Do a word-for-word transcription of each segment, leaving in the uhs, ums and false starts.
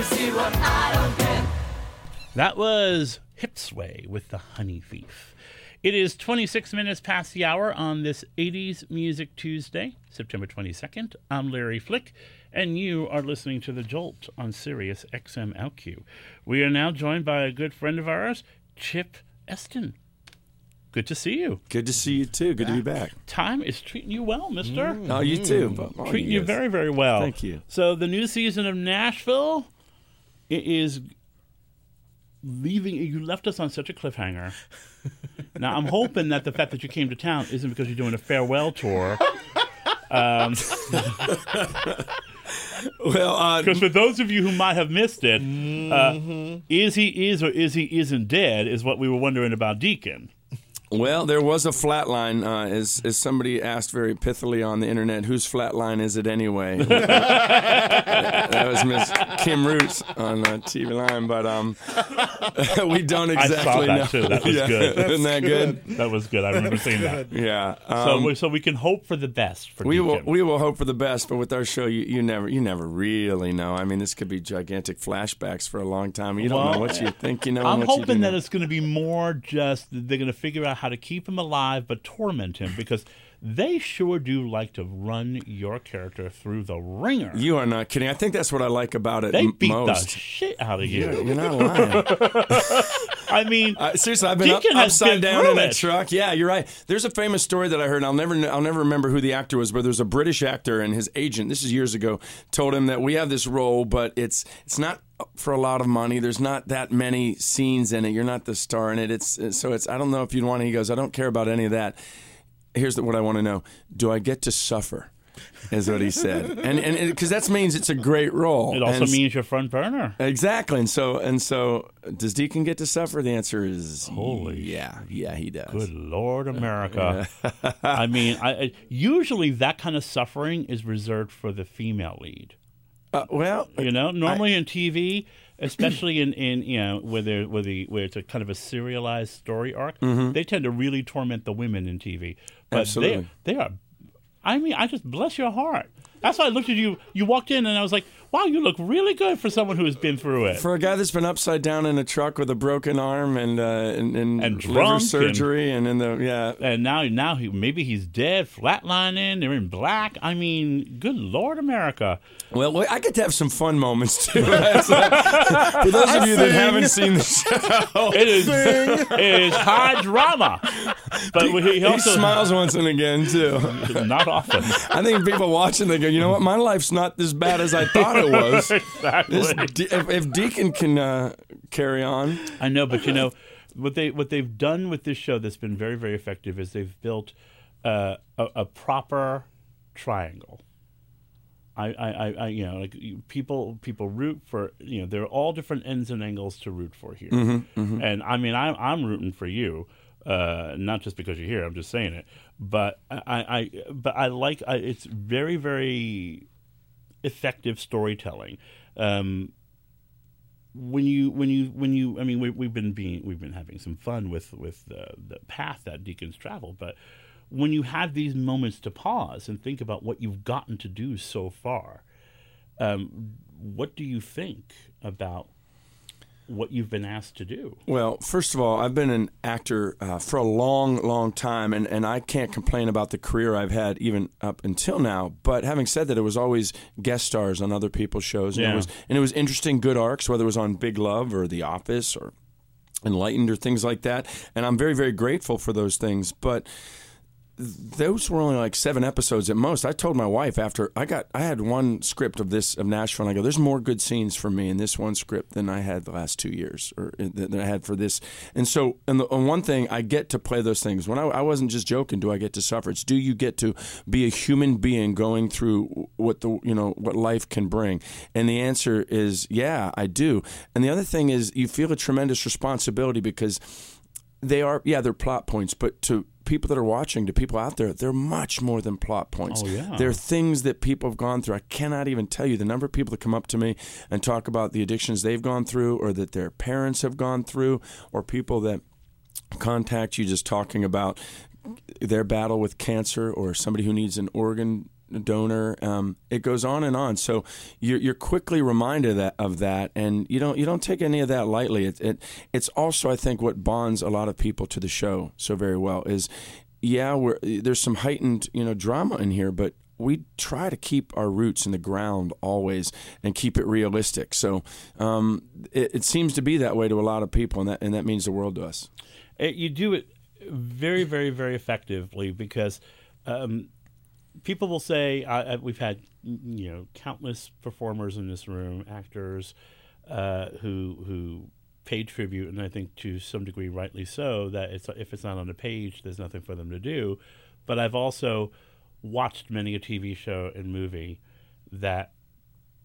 to see what I don't get. That was Hipsway with The Honey Thief. It is twenty-six minutes past the hour on this eighties Music Tuesday, September twenty-second. I'm Larry Flick, and you are listening to The Jolt on Sirius X M O U T Q. We are now joined by a good friend of ours, Chip Esten. Good to see you. Good to see you, too. Good to be back. Time is treating you well, mister. Mm. Oh, you too. Mm. Treating you, you very, very well. Thank you. So the new season of Nashville, it is leaving. You left us on such a cliffhanger. Now, I'm hoping that the fact that you came to town isn't because you're doing a farewell tour. Um, well, because uh, for those of you who might have missed it, mm-hmm. uh, is he is or is he isn't dead is what we were wondering about Deacon. Well, there was a flat line, uh, as, as somebody asked very pithily on the internet, whose flat line is it anyway? that, that was Miss Kim Roots on uh, T V Line, but um, we don't exactly know. I saw that, know. Too. That was yeah. good. Isn't that good? good? That was good. I remember seeing that. Yeah. Um, so, we, so we can hope for the best. For we will, we will hope for the best, but with our show, you, you never you never really know. I mean, this could be gigantic flashbacks for a long time. You don't well, know what you think you know. I'm what hoping you that know. It's going to be more just they're going to figure out how to keep him alive but torment him, because they sure do like to run your character through the ringer. You are not kidding. I think that's what I like about it. They m- beat most. the shit out of you. You're, you're not lying. I mean, uh, seriously, I've been up, upside been down in a truck. Yeah, you're right. There's a famous story that I heard. And I'll never, I'll never remember who the actor was, but there's a British actor and his agent. This is years ago. Told him that we have this role, but it's it's not for a lot of money. There's not that many scenes in it. You're not the star in it. It's so it's. I don't know if you'd want it. He goes, I don't care about any of that. Here's the, what I want to know. Do I get to suffer? Is what he said. And and because that means it's a great role. It also and, means you're front burner. Exactly. And so and so does Deacon get to suffer? The answer is holy. Yeah. Yeah, he does. Good Lord America. Yeah. I mean, I, usually that kind of suffering is reserved for the female lead. Uh, well, you know, normally I, in T V, especially in, in you know where there where the where it's a kind of a serialized story arc, mm-hmm. they tend to really torment the women in T V. But Absolutely. they they are. I mean, I just bless your heart. That's why I looked at you. You walked in, and I was like, wow, you look really good for someone who has been through it. For a guy that's been upside down in a truck with a broken arm and uh, and, and, and liver surgery, and, and in the yeah, and now now he, maybe he's dead, flatlining. They're in black. I mean, good Lord, America. Well, I get to have some fun moments too. For those of you that haven't seen the show, it is it is high drama. But he, he also he smiles once and again too. Not often. I think people watching they go, you know what, my life's not as bad as I thought. It was. Exactly. This, if, if Deacon can uh, carry on, I know. But you know what they what they've done with this show that's been very very effective is they've built uh, a, a proper triangle. I, I, I you know like people people root for you know there are all different ends and angles to root for here, mm-hmm, mm-hmm. and I mean I'm I'm rooting for you, uh, not just because you're here. I'm just saying it, but I, I but I like I, it's very very. effective storytelling. Um, when you, when you, when you, I mean, we, we've been being, we've been having some fun with with the, the path that Deacon's traveled. But when you have these moments to pause and think about what you've gotten to do so far, um, what do you think about what you've been asked to do? Well, first of all, I've been an actor uh, for a long, long time, and, and I can't complain about the career I've had even up until now. But having said that, it was always guest stars on other people's shows, and, yeah. it, was, and it was interesting, good arcs, whether it was on Big Love or The Office or Enlightened or things like that. And I'm very, very grateful for those things. But those were only like seven episodes at most. I told my wife after I got, I had one script of this of Nashville, and I go, "There's more good scenes for me in this one script than I had the last two years, or than I had for this." And so, and, the, and one thing, I get to play those things. When I, I wasn't just joking, do I get to suffer? It's do you get to be a human being going through what the you know what life can bring? And the answer is yeah, I do. And the other thing is, you feel a tremendous responsibility because they are yeah, they're plot points, but to people that are watching, to people out there, they're much more than plot points. Oh, yeah. They're things that people have gone through. I cannot even tell you the number of people that come up to me and talk about the addictions they've gone through or that their parents have gone through, or people that contact you just talking about their battle with cancer or somebody who needs an organ donor. Um, it goes on and on. So you're, you're quickly reminded of that, of that, and you don't you don't take any of that lightly. It, it it's also, I think, what bonds a lot of people to the show so very well is, yeah, we're, there's some heightened, you know, drama in here, but we try to keep our roots in the ground always and keep it realistic. So um, it, it seems to be that way to a lot of people, and that and that means the world to us. It, you do it very, very, very effectively because um, people will say, uh, we've had, you know, countless performers in this room, actors uh, who who pay tribute, and I think to some degree rightly so, that it's if it's not on the page, there's nothing for them to do. But I've also watched many a T V show and movie that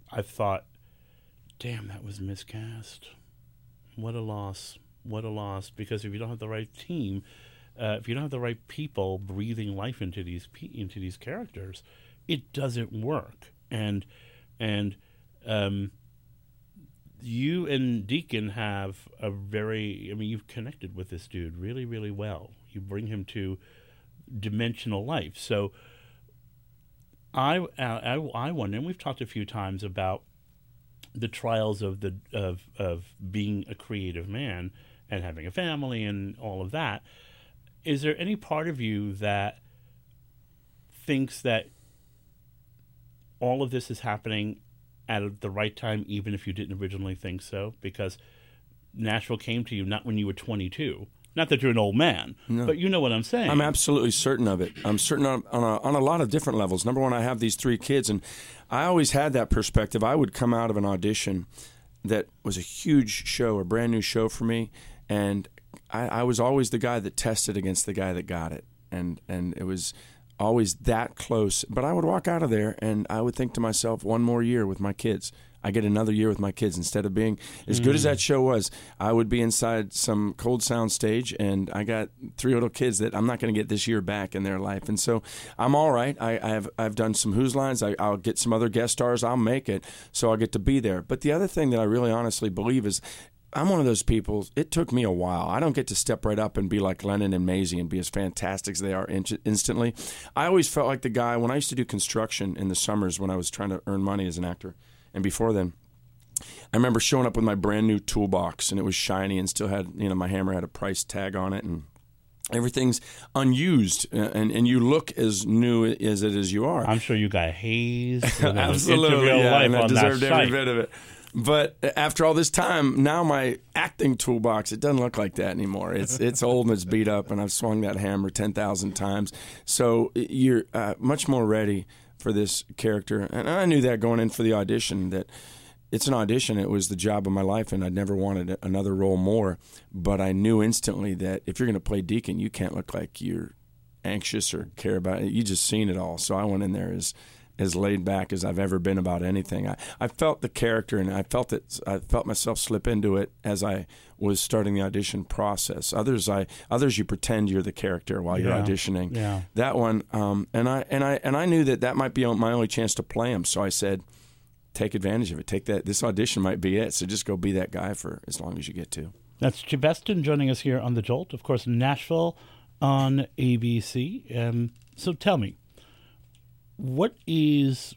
I've thought, damn, that was miscast. What a loss. What a loss. Because if you don't have the right team, uh, if you don't have the right people breathing life into these pe- into these characters, it doesn't work. And and um, you and Deacon have a very, I mean, you've connected with this dude really, really well. You bring him to dimensional life. So I, I, I wonder, and we've talked a few times about the trials of the of of being a creative man and having a family and all of that. Is there any part of you that thinks that all of this is happening at the right time, even if you didn't originally think so? Because Nashville came to you not when you were twenty-two. Not that you're an old man, no. But you know what I'm saying. I'm absolutely certain of it. I'm certain on, on, a, on a lot of different levels. Number one, I have these three kids, and I always had that perspective. I would come out of an audition that was a huge show, a brand new show for me, and I, I was always the guy that tested against the guy that got it, and and it was always that close. But I would walk out of there, and I would think to myself, one more year with my kids. I get another year with my kids. Instead of being as good as that show was, I would be inside some cold sound stage, and I got three little kids that I'm not going to get this year back in their life. And so I'm all right. I, I've I've done some Who's Lines. I, I'll get some other guest stars. I'll make it, so I'll get to be there. But the other thing that I really honestly believe is I'm one of those people, it took me a while. I don't get to step right up and be like Lennon and Maisie and be as fantastic as they are in- instantly. I always felt like the guy, when I used to do construction in the summers when I was trying to earn money as an actor, and before then, I remember showing up with my brand new toolbox, and it was shiny and still had, you know, my hammer had a price tag on it, and everything's unused, and, and you look as new as it as you are. I'm sure you got hazed. Absolutely, real yeah, life and I deserved that every bit of it. But after all this time, now my acting toolbox, it doesn't look like that anymore. It's it's old and it's beat up, and I've swung that hammer ten thousand times. So you're uh, much more ready for this character, and I knew that going in for the audition, that it's an audition, it was the job of my life, and I'd never wanted another role more, but I knew instantly that if you're going to play Deacon, you can't look like you're anxious or care about it. You just seen it all. So I went in there as as laid back as I've ever been about anything. I, I felt the character, and I felt it. I felt myself slip into it as I was starting the audition process. Others, I others, you pretend you're the character while you're yeah. auditioning. Yeah. That one, um, and I and I and I knew that that might be my only chance to play him. So I said, take advantage of it. Take that. This audition might be it. So just go be that guy for as long as you get to. That's Chip Esten joining us here on The Jolt, of course, Nashville on A B C. Um, so tell me, What is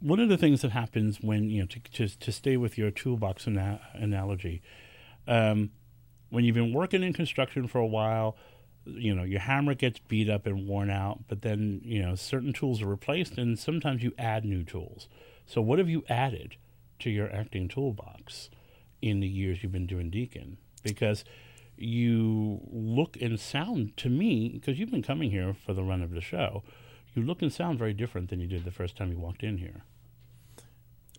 one of the things that happens when, you know, to to, to stay with your toolbox ana- analogy, um, when you've been working in construction for a while, you know, your hammer gets beat up and worn out, but then, you know, certain tools are replaced, and sometimes you add new tools. So what have you added to your acting toolbox in the years you've been doing Deacon? Because you look and sound to me, because you've been coming here for the run of the show, you look and sound very different than you did the first time you walked in here.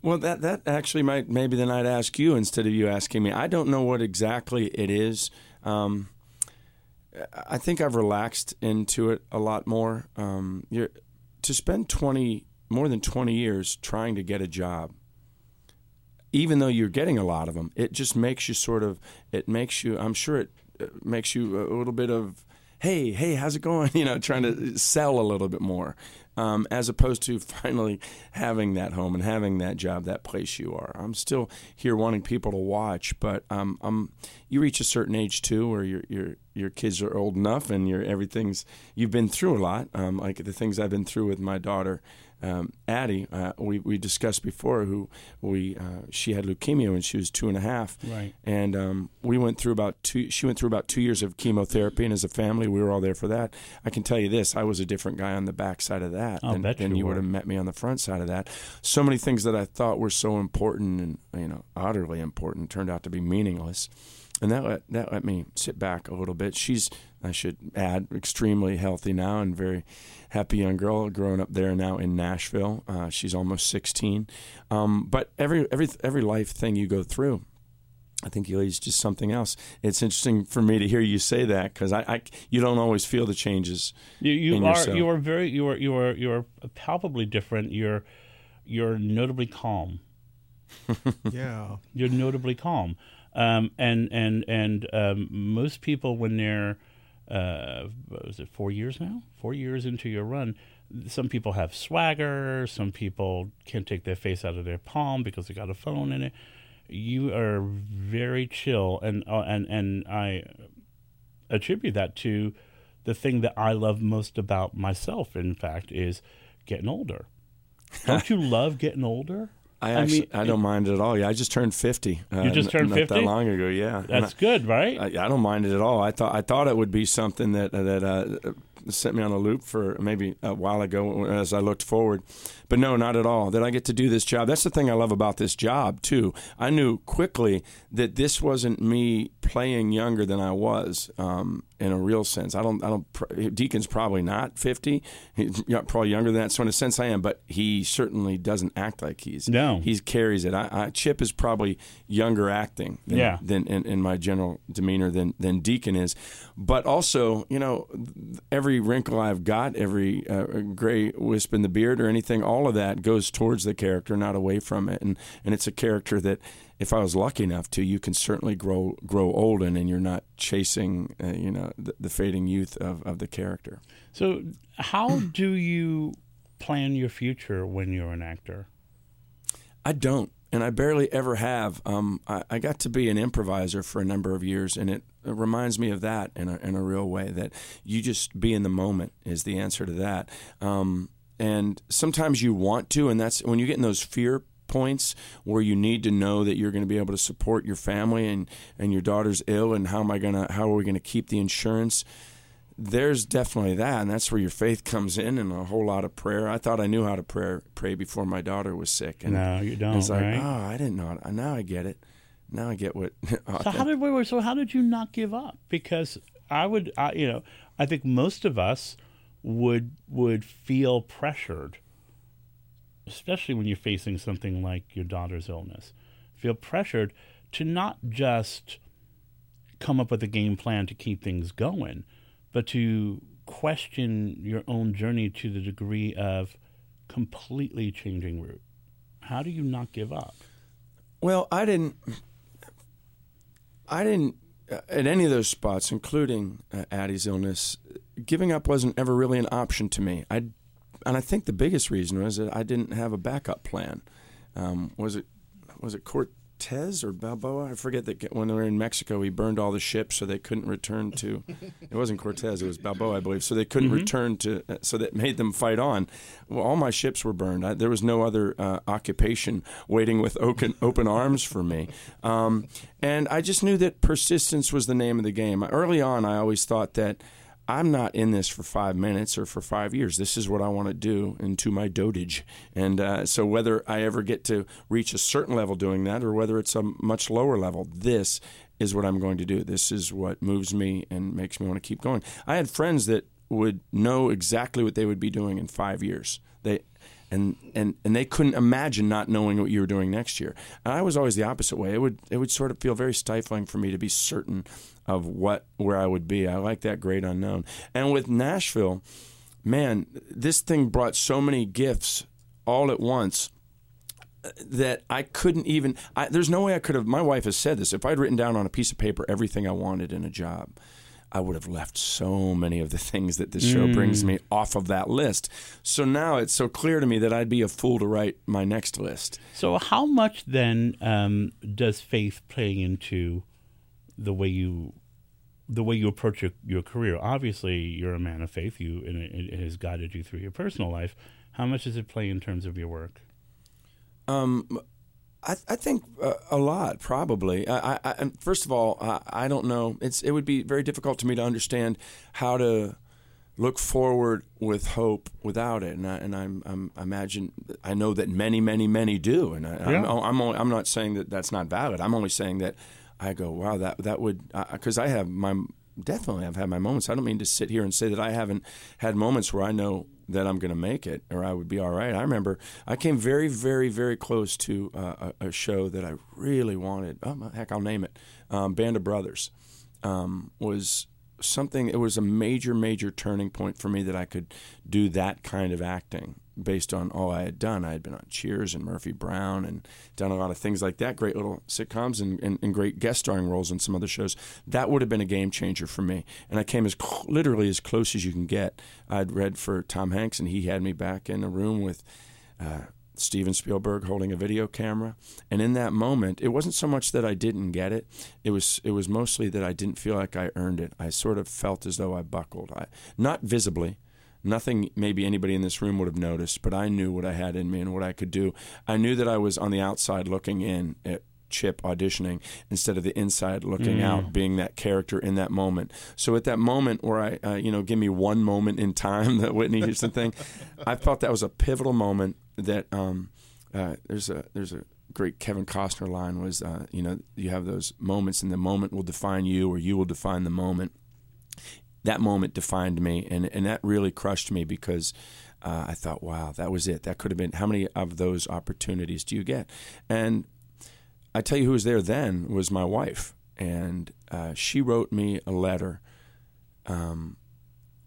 Well, that that actually might, maybe then I'd ask you instead of you asking me. I don't know what exactly it is. Um, I think I've relaxed into it a lot more. Um, you're, to spend twenty more than twenty years trying to get a job, even though you're getting a lot of them, it just makes you sort of, it makes you, I'm sure it, it makes you a little bit of hey, hey, how's it going? You know, trying to sell a little bit more, um, as opposed to finally having that home and having that job, that place you are. I'm still here wanting people to watch, but um, I'm, you reach a certain age, too, where your your your kids are old enough and your everything's, you've been through a lot, um, like the things I've been through with my daughter, Um, Addie, uh, we, we discussed before, who we uh, she had leukemia when she was two and a half, right? And um, we went through about two. She went through about two years of chemotherapy, and as a family, we were all there for that. I can tell you this: I was a different guy on the back side of that I'll than, bet than you, you would have met me on the front side of that. So many things that I thought were so important and, you know, utterly important turned out to be meaningless, and that let, that let me sit back a little bit. She's, I should add, extremely healthy now and very happy young girl growing up there now in Nashville. Uh, she's almost sixteen. Um, but every every every life thing you go through, I think it leads to something else. It's interesting for me to hear you say that, because I, I you don't always feel the changes. You you in are yourself. you are very you are you are you are palpably different. You're you're notably calm. Yeah, you're notably calm. Um, and and and um, most people when they're Uh, what was it, four years now? Four years into your run, some people have swagger. Some people can't take their face out of their palm because they got a phone in it. You are very chill, and uh, and and I attribute that to the thing that I love most about myself. In fact, is getting older. Don't you love getting older? I actually, I, mean, I don't it, mind it at all. Yeah, I just turned fifty. Uh, you just turned fifty? Not that long ago, yeah. That's I, good, right? I, I don't mind it at all. I thought I thought it would be something that that uh, sent me on a loop for maybe a while ago as I looked forward. But no, not at all. That I get to do this job. That's the thing I love about this job, too. I knew quickly that this wasn't me playing younger than I was, um, in a real sense. I don't, I don't, Deacon's probably not fifty. He's probably younger than that. So in a sense I am, but he certainly doesn't act like he's. No. He carries it. I, I, Chip is probably younger acting than, yeah. than in, in my general demeanor than, than Deacon is. But also, you know, every wrinkle I've got, every uh, gray wisp in the beard or anything, all of that goes towards the character, not away from it. And, and it's a character that, if I was lucky enough to, you can certainly grow grow old in, and you're not chasing, uh, you know, the, the fading youth of, of the character. So how do you plan your future when you're an actor? I don't, and I barely ever have. Um, I, I got to be an improviser for a number of years, and it, it reminds me of that in a, in a real way, that you just be in the moment is the answer to that. Um, and sometimes you want to, and that's when you get in those fear points where you need to know that you're going to be able to support your family, and, and your daughter's ill, and how am I going to, how are we going to keep the insurance? There's definitely that, and that's where your faith comes in, and a whole lot of prayer. I thought I knew how to pray, pray before my daughter was sick. And no, you don't. It's like, right? oh, I didn't know. How to, now I get it. Now I get what. Oh, so how did wait, wait, so how did you not give up? Because I would, I, you know, I think most of us would would feel pressured, especially when you're facing something like your daughter's illness, feel pressured to not just come up with a game plan to keep things going, but to question your own journey to the degree of completely changing route. How do you not give up? Well, I didn't, I didn't, at any of those spots, including uh, Addie's illness, giving up wasn't ever really an option to me. I And I think the biggest reason was that I didn't have a backup plan. Um, was it was it Cortez or Balboa? I forget that when they were in Mexico, he burned all the ships so they couldn't return to. It wasn't Cortez; it was Balboa, I believe. So they couldn't mm-hmm. return to. So that made them fight on. Well, all my ships were burned. I, there was no other uh, occupation waiting with open, open arms for me. Um, and I just knew that persistence was the name of the game. Early on, I always thought that I'm not in this for five minutes or for five years. This is what I want to do into my dotage. And uh, so whether I ever get to reach a certain level doing that, or whether it's a much lower level, this is what I'm going to do. This is what moves me and makes me want to keep going. I had friends that would know exactly what they would be doing in five years. They and and, and they couldn't imagine not knowing what you were doing next year. And I was always the opposite way. It would it would sort of feel very stifling for me to be certain of what where I would be. I like that great unknown. And with Nashville, man, this thing brought so many gifts all at once that I couldn't even I, there's no way I could have. My wife has said this: if I'd written down on a piece of paper everything I wanted in a job, I would have left so many of the things that this show mm. brings me off of that list. So now it's so clear to me that I'd be a fool to write my next list. So how much then um, does faith play into the way you the way you approach your, your career? Obviously, you're a man of faith. You and it, it has guided you through your personal life. How much does it play in terms of your work? Um. I, I think uh, a lot, probably. I, I, I, first of all, I, I don't know. It's it would be very difficult to me to understand how to look forward with hope without it, and I, and I'm, I'm I imagine I know that many, many, many do, and I, yeah. I'm I'm, only, I'm not saying that that's not valid. I'm only saying that I go, wow, that that would because I, I have my definitely I've had my moments. I don't mean to sit here and say that I haven't had moments where I know that I'm going to make it or I would be all right. I remember I came very, very, very close to uh, a, a show that I really wanted. Oh, heck, I'll name it. Um, Band of Brothers um, was something, it was a major, major turning point for me that I could do that kind of acting based on all I had done. I had been on Cheers and Murphy Brown and done a lot of things like that, great little sitcoms and, and, and great guest starring roles in some other shows. That would have been a game changer for me. And I came as cl- literally as close as you can get. I'd read for Tom Hanks, and he had me back in a room with uh, Steven Spielberg holding a video camera. And in that moment, it wasn't so much that I didn't get it. It was it was mostly that I didn't feel like I earned it. I sort of felt as though I buckled. I, not visibly. Nothing maybe anybody in this room would have noticed, but I knew what I had in me and what I could do. I knew that I was on the outside looking in at Chip auditioning instead of the inside looking mm. out, being that character in that moment. So at that moment where I, uh, you know, give me one moment in time, that Whitney Houston thing, I felt that was a pivotal moment that um, uh, there's a there's a great Kevin Costner line was, uh, you know, you have those moments and the moment will define you or you will define the moment. That moment defined me, and, and that really crushed me because uh, I thought, wow, that was it. That could have been, how many of those opportunities do you get? And I tell you who was there then was my wife, and uh, she wrote me a letter um,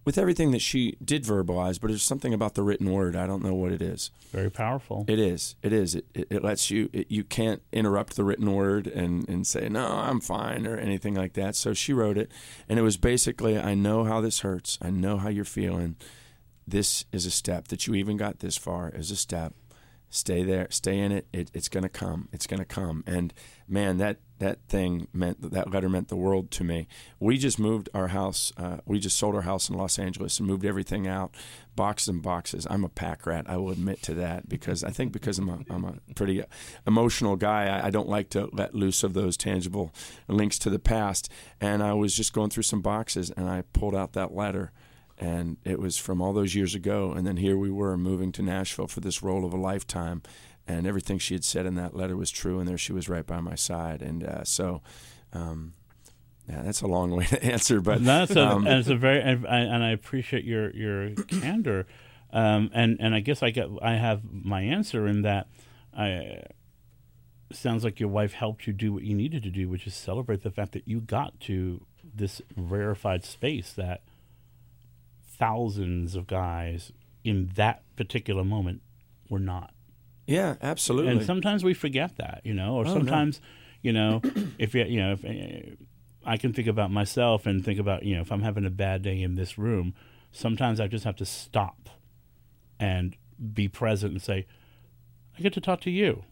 with everything that she did verbalize, but there's something about the written word. I don't know what it is. Very powerful. It is. It is. It, it, it lets you, it, you can't interrupt the written word and, and say, no, I'm fine or anything like that. So she wrote it, and it was basically, I know how this hurts. I know how you're feeling. This is a step. That you even got this far is a step. Stay there. Stay in it. it it's going to come. It's going to come. And, man, that, that thing meant, that letter meant the world to me. We just moved our house. Uh, we just sold our house in Los Angeles and moved everything out, boxes and boxes. I'm a pack rat. I will admit to that because I think because I'm a, I'm a pretty emotional guy, I, I don't like to let loose of those tangible links to the past. And I was just going through some boxes, and I pulled out that letter. And it was from all those years ago. And then here we were moving to Nashville for this role of a lifetime. And everything she had said in that letter was true. And there she was right by my side. And uh, so, um, yeah, that's a long way to answer. But that's a, um, and it's a very and I, and I appreciate your your candor. Um, and and I guess I get I have my answer in that. I sounds like your wife helped you do what you needed to do, which is celebrate the fact that you got to this rarefied space that thousands of guys in that particular moment were not. Yeah, absolutely. And sometimes we forget that, you know, or oh, sometimes, no. you know, if you, you know, if I can think about myself and think about, you know, if I'm having a bad day in this room, sometimes I just have to stop and be present and say, I get to talk to you.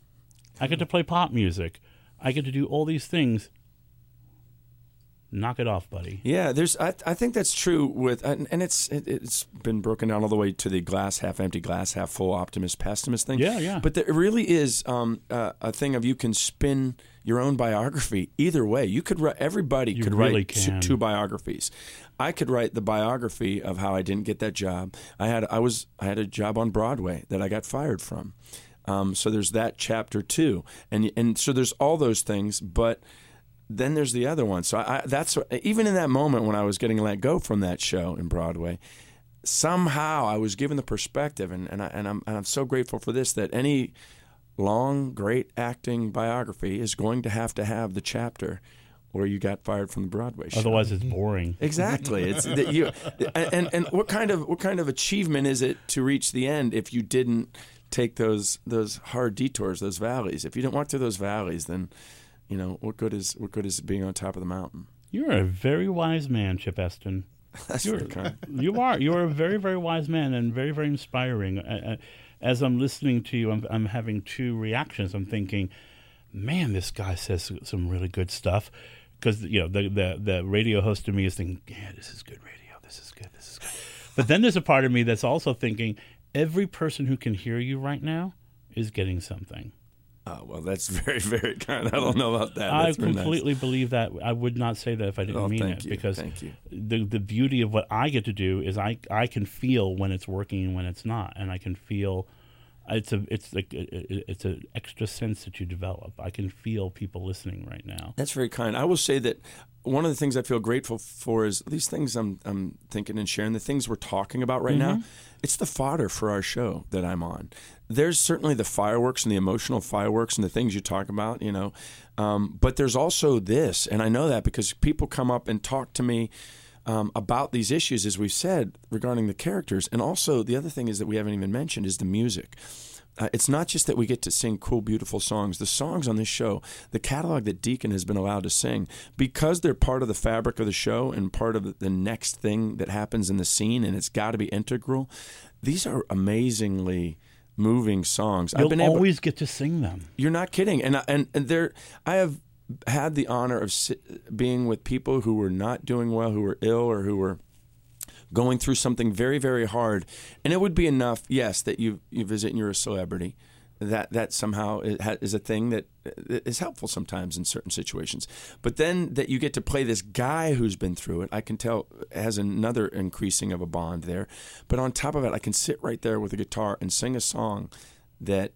I get to play pop music. I get to do all these things. Knock it off, buddy. Yeah, there's. I, I think that's true with, and, and it's it, it's been broken down all the way to the glass half empty, glass half full, optimist, pessimist thing. Yeah, yeah. But there, it really is um, uh, a thing of you can spin your own biography either way. You could everybody you could really write two, two biographies. I could write the biography of how I didn't get that job. I had I was I had a job on Broadway that I got fired from. Um, so there's that chapter too, and and so there's all those things, but. Then there's the other one. So I, that's even in that moment when I was getting let go from that show in Broadway, somehow I was given the perspective, and, and, I, and I'm and I'm so grateful for this, that any long, great acting biography is going to have to have the chapter where you got fired from the Broadway show. Otherwise, it's boring. Exactly. It's that you. And and what kind of what kind of achievement is it to reach the end if you didn't take those those hard detours, those valleys? If you didn't walk through those valleys, then. You know, what good is what good is being on top of the mountain? You're a very wise man, Chip Esten. That's you're, you are. You are a very, very wise man and very, very inspiring. Uh, as I'm listening to you, I'm, I'm having two reactions. I'm thinking, man, this guy says some really good stuff. Because, you know, the, the, the radio host to me is thinking, yeah, this is good radio. This is good. This is good. But then there's a part of me that's also thinking, every person who can hear you right now is getting something. Oh, well, that's very, very kind. I don't know about that. That's I completely nice. believe that. I would not say that if I didn't oh, mean it. You. Because thank you. The, the beauty of what I get to do is I, I can feel when it's working and when it's not. And I can feel it's a it's like it's an extra sense that you develop. I can feel people listening right now. That's very kind. I will say that one of the things I feel grateful for is these things I'm I'm thinking and sharing, the things we're talking about right mm-hmm. now. It's the fodder for our show that I'm on. There's certainly the fireworks and the emotional fireworks and the things you talk about, you know. Um, but there's also this, and I know that because people come up and talk to me Um, about these issues, as we've said, regarding the characters. And also, the other thing is that we haven't even mentioned is the music. Uh, it's not just that we get to sing cool, beautiful songs. The songs on this show, the catalog that Deacon has been allowed to sing, because they're part of the fabric of the show and part of the next thing that happens in the scene, and it's got to be integral, these are amazingly moving songs. You'll I've been always able, get to sing them. You're not kidding. And, and, and there, I have... had the honor of being with people who were not doing well, who were ill, or who were going through something very, very hard. And it would be enough, yes, that you you visit and you're a celebrity. That that somehow is a thing that is helpful sometimes in certain situations. But then that you get to play this guy who's been through it, I can tell has another increasing of a bond there. But on top of it, I can sit right there with a guitar and sing a song that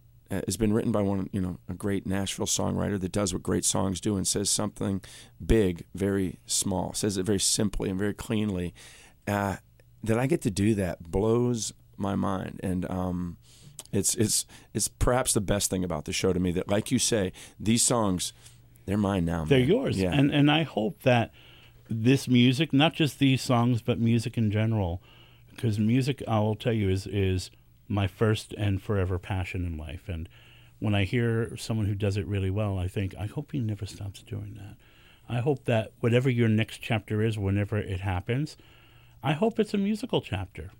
has been written by one, you know, a great Nashville songwriter that does what great songs do and says something big, very small, says it very simply and very cleanly. Uh, that I get to do that blows my mind. And um, it's it's it's perhaps the best thing about the show to me that, like you say, these songs, they're mine now. They're man. yours. Yeah. And, and I hope that this music, not just these songs, but music in general, because music, I will tell you, is is... my first and forever passion in life. And when I hear someone who does it really well, I think, I hope he never stops doing that. I hope that whatever your next chapter is, whenever it happens, I hope it's a musical chapter.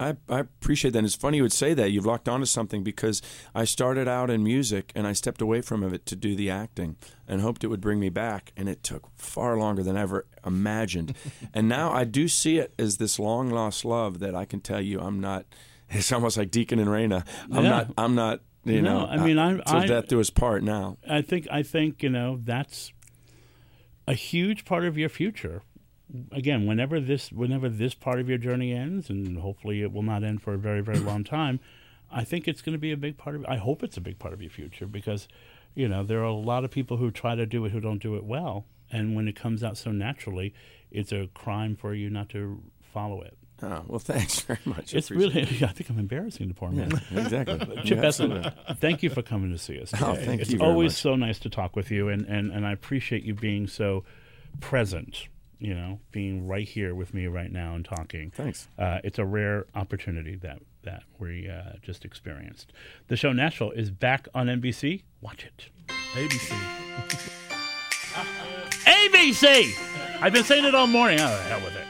I, I appreciate that. And it's funny you would say that. You've locked onto something, because I started out in music and I stepped away from it to do the acting and hoped it would bring me back. And it took far longer than I ever imagined. And now I do see it as this long lost love that I can tell you I'm not... It's almost like Deacon and Raina. I'm yeah. not. I'm not. You no, know. I mean, I'm. So I, that do his part now. I think. I think. You know, that's a huge part of your future. Again, whenever this, whenever this part of your journey ends, and hopefully it will not end for a very, very long time, I think it's going to be a big part of. I hope it's a big part of your future, because, you know, there are a lot of people who try to do it who don't do it well, and when it comes out so naturally, it's a crime for you not to follow it. Oh, well, thanks very much. I it's really, it. I think I'm embarrassing the poor man. Yeah, exactly. Chip Esten, thank you for coming to see us today. Oh, thank it's you It's always much. so nice to talk with you, and, and, and I appreciate you being so present, you know, being right here with me right now and talking. Thanks. Uh, it's a rare opportunity that, that we uh, just experienced. The show Nashville is back on N B C. Watch it. A B C. A B C! I've been saying it all morning. Oh, the hell with it.